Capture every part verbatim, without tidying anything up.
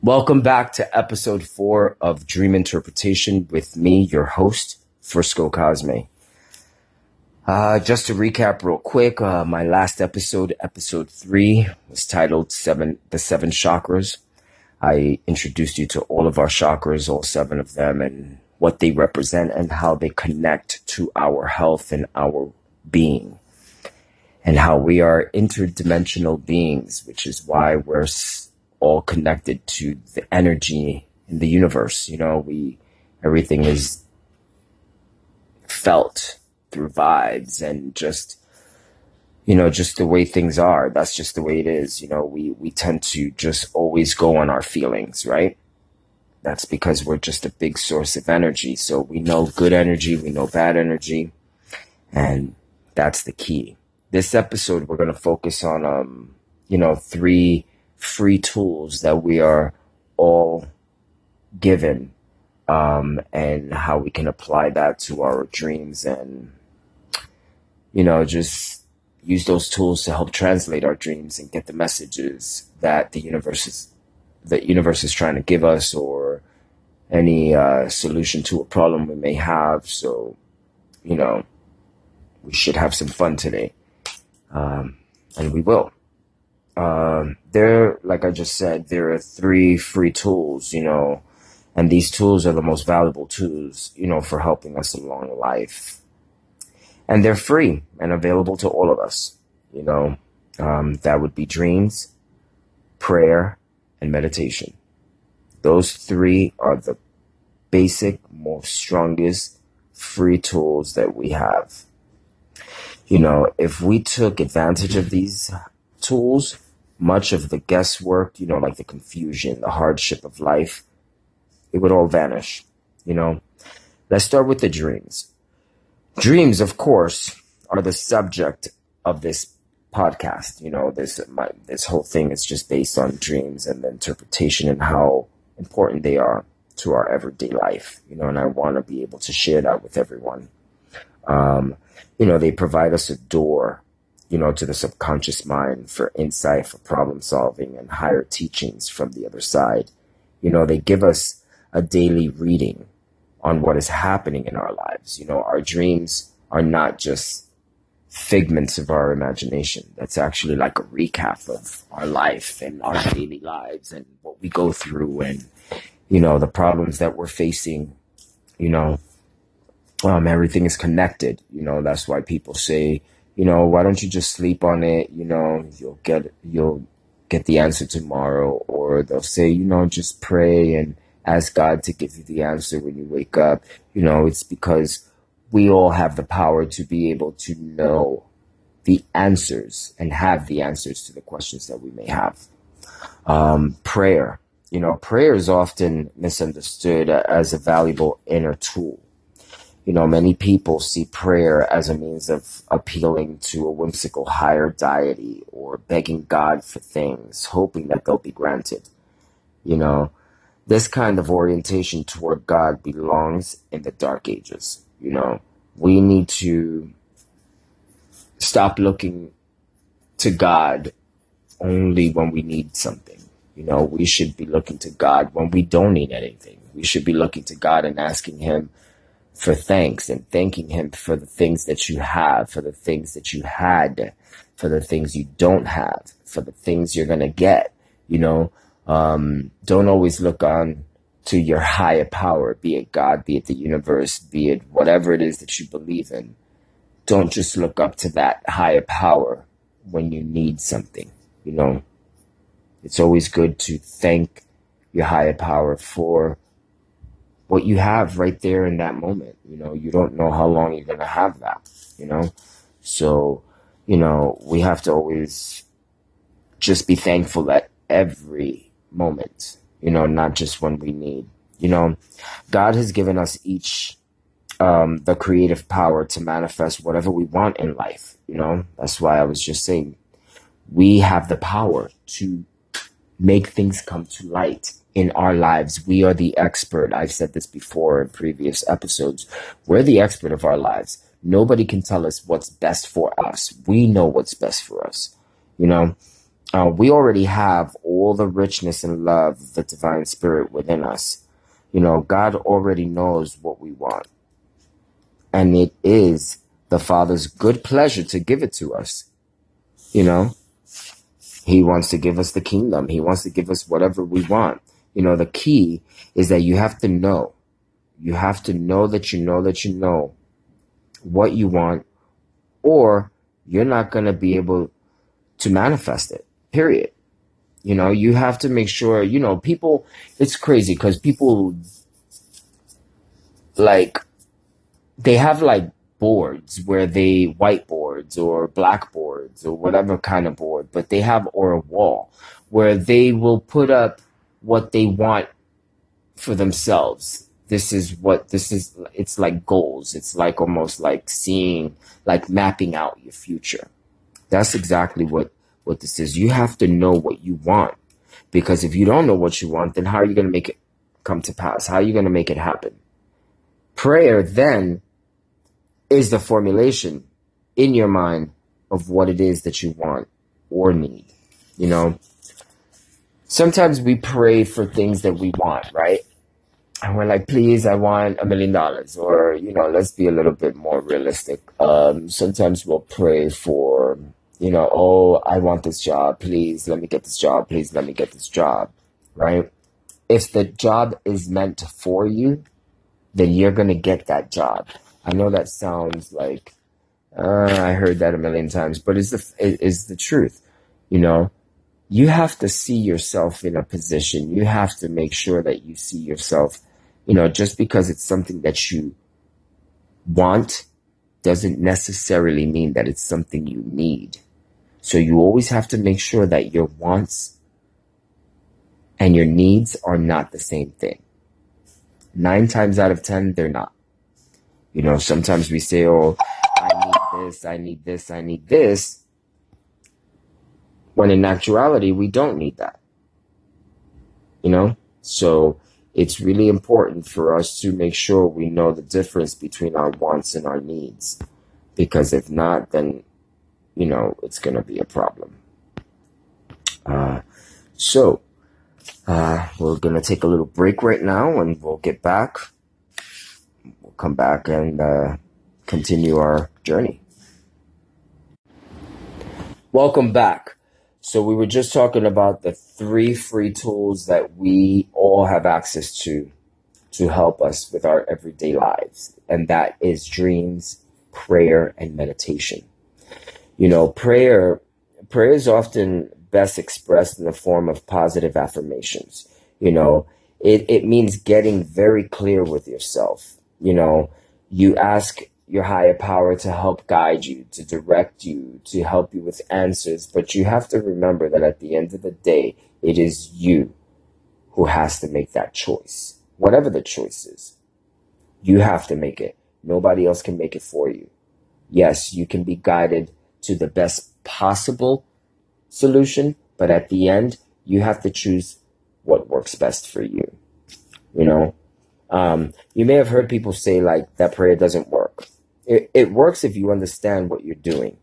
Welcome back to episode four of Dream Interpretation with me, your host, Frisco Cosme. Uh, just to recap real quick, uh, my last episode, episode three, was titled Seven, The Seven Chakras. I introduced you to all of our chakras, all seven of them, and what they represent and how they connect to our health and our being, and how we are interdimensional beings, which is why we're S- all connected to the energy in the universe. You know, we, everything is felt through vibes and just, you know, just the way things are. That's just the way it is. You know, we, we tend to just always go on our feelings, right? That's because we're just a big source of energy. So we know good energy, we know bad energy, and that's the key. This episode, we're going to focus on, um, you know, three free tools that we are all given, um, and how we can apply that to our dreams and, you know, just use those tools to help translate our dreams and get the messages that the universe is, the universe is trying to give us, or any uh, solution to a problem we may have. So, you know, we should have some fun today. Um, and we will. Um, there, like I just said, there are three free tools, you know, and these tools are the most valuable tools, you know, for helping us along life. And they're free and available to all of us, you know, um, that would be dreams, prayer, and meditation. Those three are the basic, most strongest free tools that we have. You know, if we took advantage of these tools, much of the guesswork, you know, like the confusion, the hardship of life, it would all vanish, you know. Let's start with the dreams. Dreams, of course, are the subject of this podcast. You know, this my, this whole thing is just based on dreams and the interpretation and how important they are to our everyday life, you know, and I want to be able to share that with everyone. Um, you know, they provide us a door, you know, to the subconscious mind for insight, for problem solving, and higher teachings from the other side. You know, they give us a daily reading on what is happening in our lives. You know, our dreams are not just figments of our imagination. That's actually like a recap of our life and our daily lives and what we go through and, you know, the problems that we're facing, you know, um, everything is connected. You know, that's why people say, you know, why don't you just sleep on it? You know, you'll get you'll get the answer tomorrow. Or they'll say, you know, just pray and ask God to give you the answer when you wake up. You know, it's because we all have the power to be able to know the answers and have the answers to the questions that we may have. Um, prayer. You know, prayer is often misunderstood as a valuable inner tool. You know, many people see prayer as a means of appealing to a whimsical higher deity or begging God for things, hoping that they'll be granted. You know, this kind of orientation toward God belongs in the Dark Ages. You know, we need to stop looking to God only when we need something. You know, we should be looking to God when we don't need anything. We should be looking to God and asking Him for thanks and thanking Him for the things that you have, for the things that you had, for the things you don't have, for the things you're going to get, you know. Um, don't always look on to your higher power, be it God, be it the universe, be it whatever it is that you believe in. Don't just look up to that higher power when you need something, you know. It's always good to thank your higher power for what you have right there in that moment. You know, you don't know how long you're going to have that, you know? So, you know, we have to always just be thankful at every moment, you know, not just when we need. You know, God has given us each um, the creative power to manifest whatever we want in life, you know? That's why I was just saying we have the power to make things come to light in our lives. We are the expert. I've said this before in previous episodes. We're the expert of our lives. Nobody can tell us what's best for us. We know what's best for us, you know? Uh, we already have all the richness and love of the divine spirit within us. You know, God already knows what we want. And it is the Father's good pleasure to give it to us. You know, he wants to give us the kingdom. He wants to give us whatever we want. You know, the key is that you have to know. You have to know that you know that you know what you want, or you're not going to be able to manifest it, period. You know, you have to make sure, you know, people, it's crazy because people, like, they have, like, boards where they, whiteboards or blackboards or whatever kind of board, but they have, or a wall, where they will put up what they want for themselves. This is what, this is, it's like goals. It's like almost like seeing, like mapping out your future. That's exactly what, what this is. You have to know what you want, because if you don't know what you want, then how are you going to make it come to pass? How are you going to make it happen? Prayer then is the formulation in your mind of what it is that you want or need. You know, sometimes we pray for things that we want, right? And we're like, please, I want a million dollars. Or, you know, let's be a little bit more realistic. Um, sometimes we'll pray for, you know, oh, I want this job. Please, let me get this job. Please, let me get this job, right? If the job is meant for you, then you're going to get that job. I know that sounds like, uh, I heard that a million times, but it's the, it's the truth, you know? You have to see yourself in a position. You have to make sure that you see yourself. You know, just because it's something that you want doesn't necessarily mean that it's something you need. So you always have to make sure that your wants and your needs are not the same thing. Nine times out of ten, they're not. You know, sometimes we say, oh, I need this, I need this, I need this. When in actuality, we don't need that. You know? So it's really important for us to make sure we know the difference between our wants and our needs, because if not, then, you know, it's going to be a problem. Uh, so uh, we're going to take a little break right now, and we'll get back. We'll come back and uh, continue our journey. Welcome back. So we were just talking about the three free tools that we all have access to to help us with our everyday lives. And that is dreams, prayer, and meditation. You know, prayer, prayer is often best expressed in the form of positive affirmations. You know, it, it means getting very clear with yourself. You know, you ask your higher power to help guide you, to direct you, to help you with answers. But you have to remember that at the end of the day, it is you who has to make that choice. Whatever the choice is, you have to make it. Nobody else can make it for you. Yes, you can be guided to the best possible solution, but at the end, you have to choose what works best for you. You know, um, you may have heard people say, like, that prayer doesn't work. It, it works if you understand what you're doing.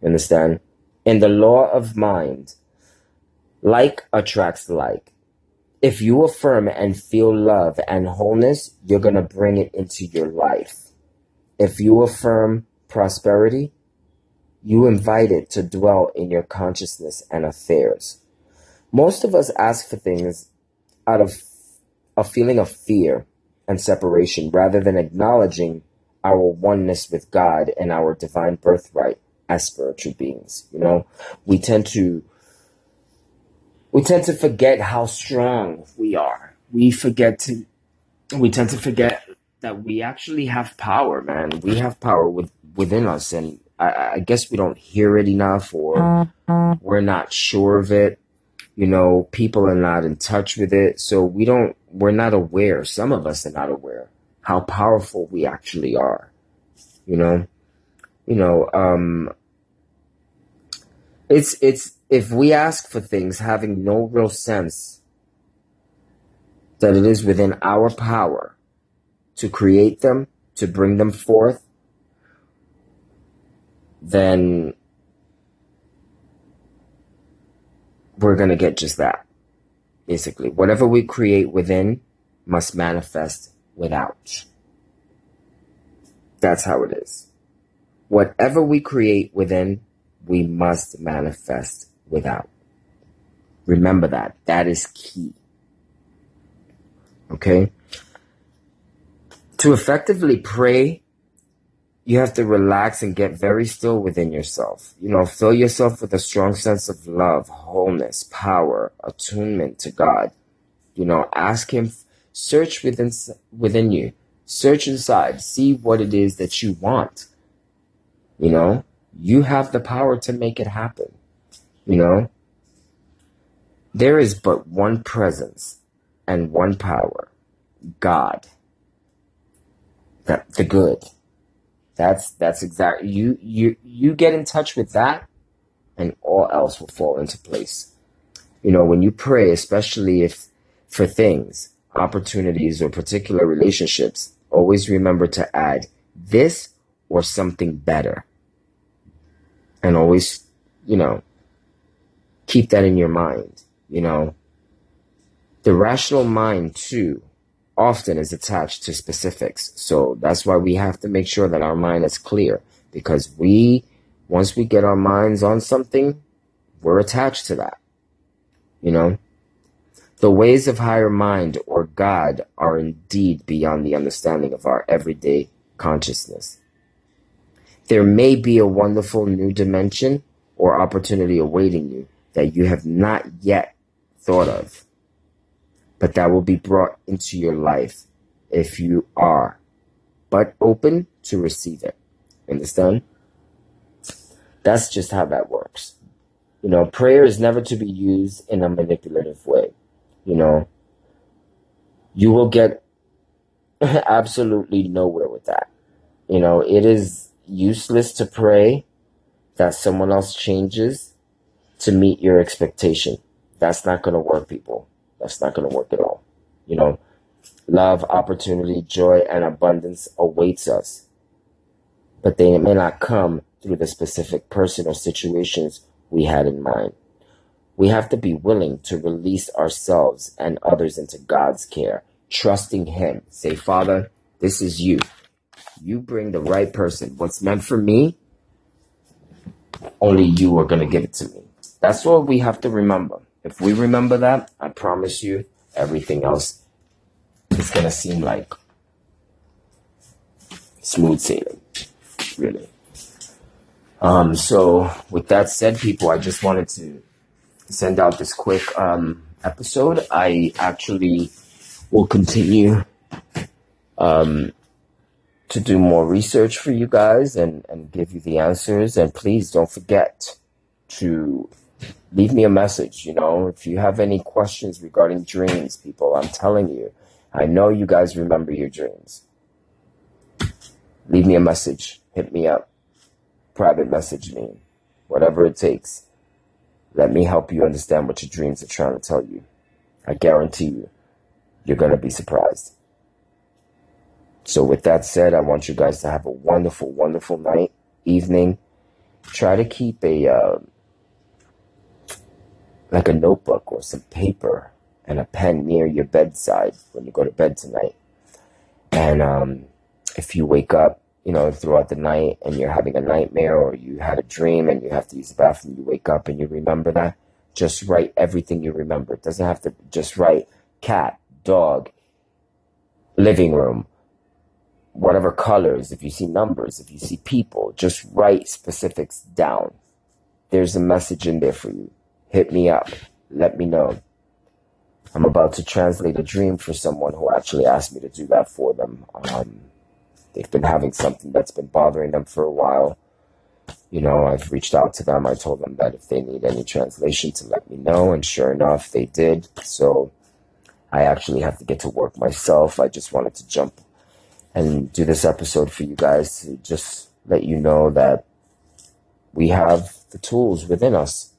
You understand? In the law of mind, like attracts like. If you affirm and feel love and wholeness, you're going to bring it into your life. If you affirm prosperity, you invite it to dwell in your consciousness and affairs. Most of us ask for things out of a feeling of fear and separation, rather than acknowledging our oneness with God and our divine birthright as spiritual beings. You know, we tend to, we tend to forget how strong we are. We forget to, we tend to forget that we actually have power, man. We have power with, within us. And I, I guess we don't hear it enough, or we're not sure of it. You know, people are not in touch with it. So we don't, we're not aware. Some of us are not aware how powerful we actually are. You know, you know, um, it's, it's, if we ask for things having no real sense that it is within our power to create them, to bring them forth, then we're going to get just that. Basically, whatever we create within must manifest without. That's how it is. Whatever we create within, we must manifest without. Remember that. That is key. Okay? To effectively pray, you have to relax and get very still within yourself. You know, fill yourself with a strong sense of love, wholeness, power, attunement to God. You know, ask Him, search within, within you. Search inside. See what it is that you want. You know, you have the power to make it happen. You know, there is but one presence and one power, God. The, the good. That's that's exactly you, you you get in touch with that, and all else will fall into place. You know, when you pray, especially if for things, opportunities, or particular relationships, always remember to add this or something better. And always, you know, keep that in your mind, you know. The rational mind, too, often is attached to specifics. So that's why we have to make sure that our mind is clear, because we, once we get our minds on something, we're attached to that, you know. The ways of higher mind or God are indeed beyond the understanding of our everyday consciousness. There may be a wonderful new dimension or opportunity awaiting you that you have not yet thought of, but that will be brought into your life if you are but open to receive it. Understand? That's just how that works. You know, prayer is never to be used in a manipulative way. You know, you will get absolutely nowhere with that. You know, it is useless to pray that someone else changes to meet your expectation. That's not going to work, people. That's not going to work at all. You know, love, opportunity, joy, and abundance awaits us, but they may not come through the specific person or situations we had in mind. We have to be willing to release ourselves and others into God's care, trusting Him. Say, Father, this is you. You bring the right person. What's meant for me, only you are going to give it to me. That's what we have to remember. If we remember that, I promise you, everything else is going to seem like smooth sailing, really. Um, so with that said, people, I just wanted to send out this quick um, episode. I actually will continue um, to do more research for you guys and, and give you the answers. And please don't forget to leave me a message, you know, if you have any questions regarding dreams, people. I'm telling you, I know you guys remember your dreams. Leave me a message. Hit me up. Private message me. Whatever it takes. Let me help you understand what your dreams are trying to tell you. I guarantee you, you're going to be surprised. So with that said, I want you guys to have a wonderful, wonderful night, evening. Try to keep a, uh, like a notebook or some paper and a pen near your bedside when you go to bed tonight. And um, if you wake up, you know, throughout the night and you're having a nightmare or you had a dream and you have to use the bathroom, you wake up and you remember that, just write everything you remember. It doesn't have to, just write cat, dog, living room, whatever colors, if you see numbers, if you see people, just write specifics down. There's a message in there for you. Hit me up. Let me know. I'm about to translate a dream for someone who actually asked me to do that for them. Um, They've been having something that's been bothering them for a while. You know, I've reached out to them. I told them that if they need any translation to let me know. And sure enough, they did. So I actually have to get to work myself. I just wanted to jump and do this episode for you guys to just let you know that we have the tools within us,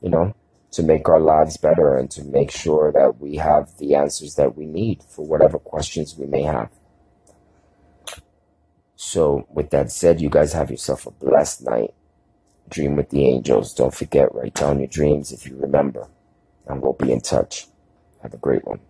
you know, to make our lives better and to make sure that we have the answers that we need for whatever questions we may have. So with that said, you guys have yourself a blessed night. Dream with the angels. Don't forget, write down your dreams if you remember. and we'll be in touch. Have a great one.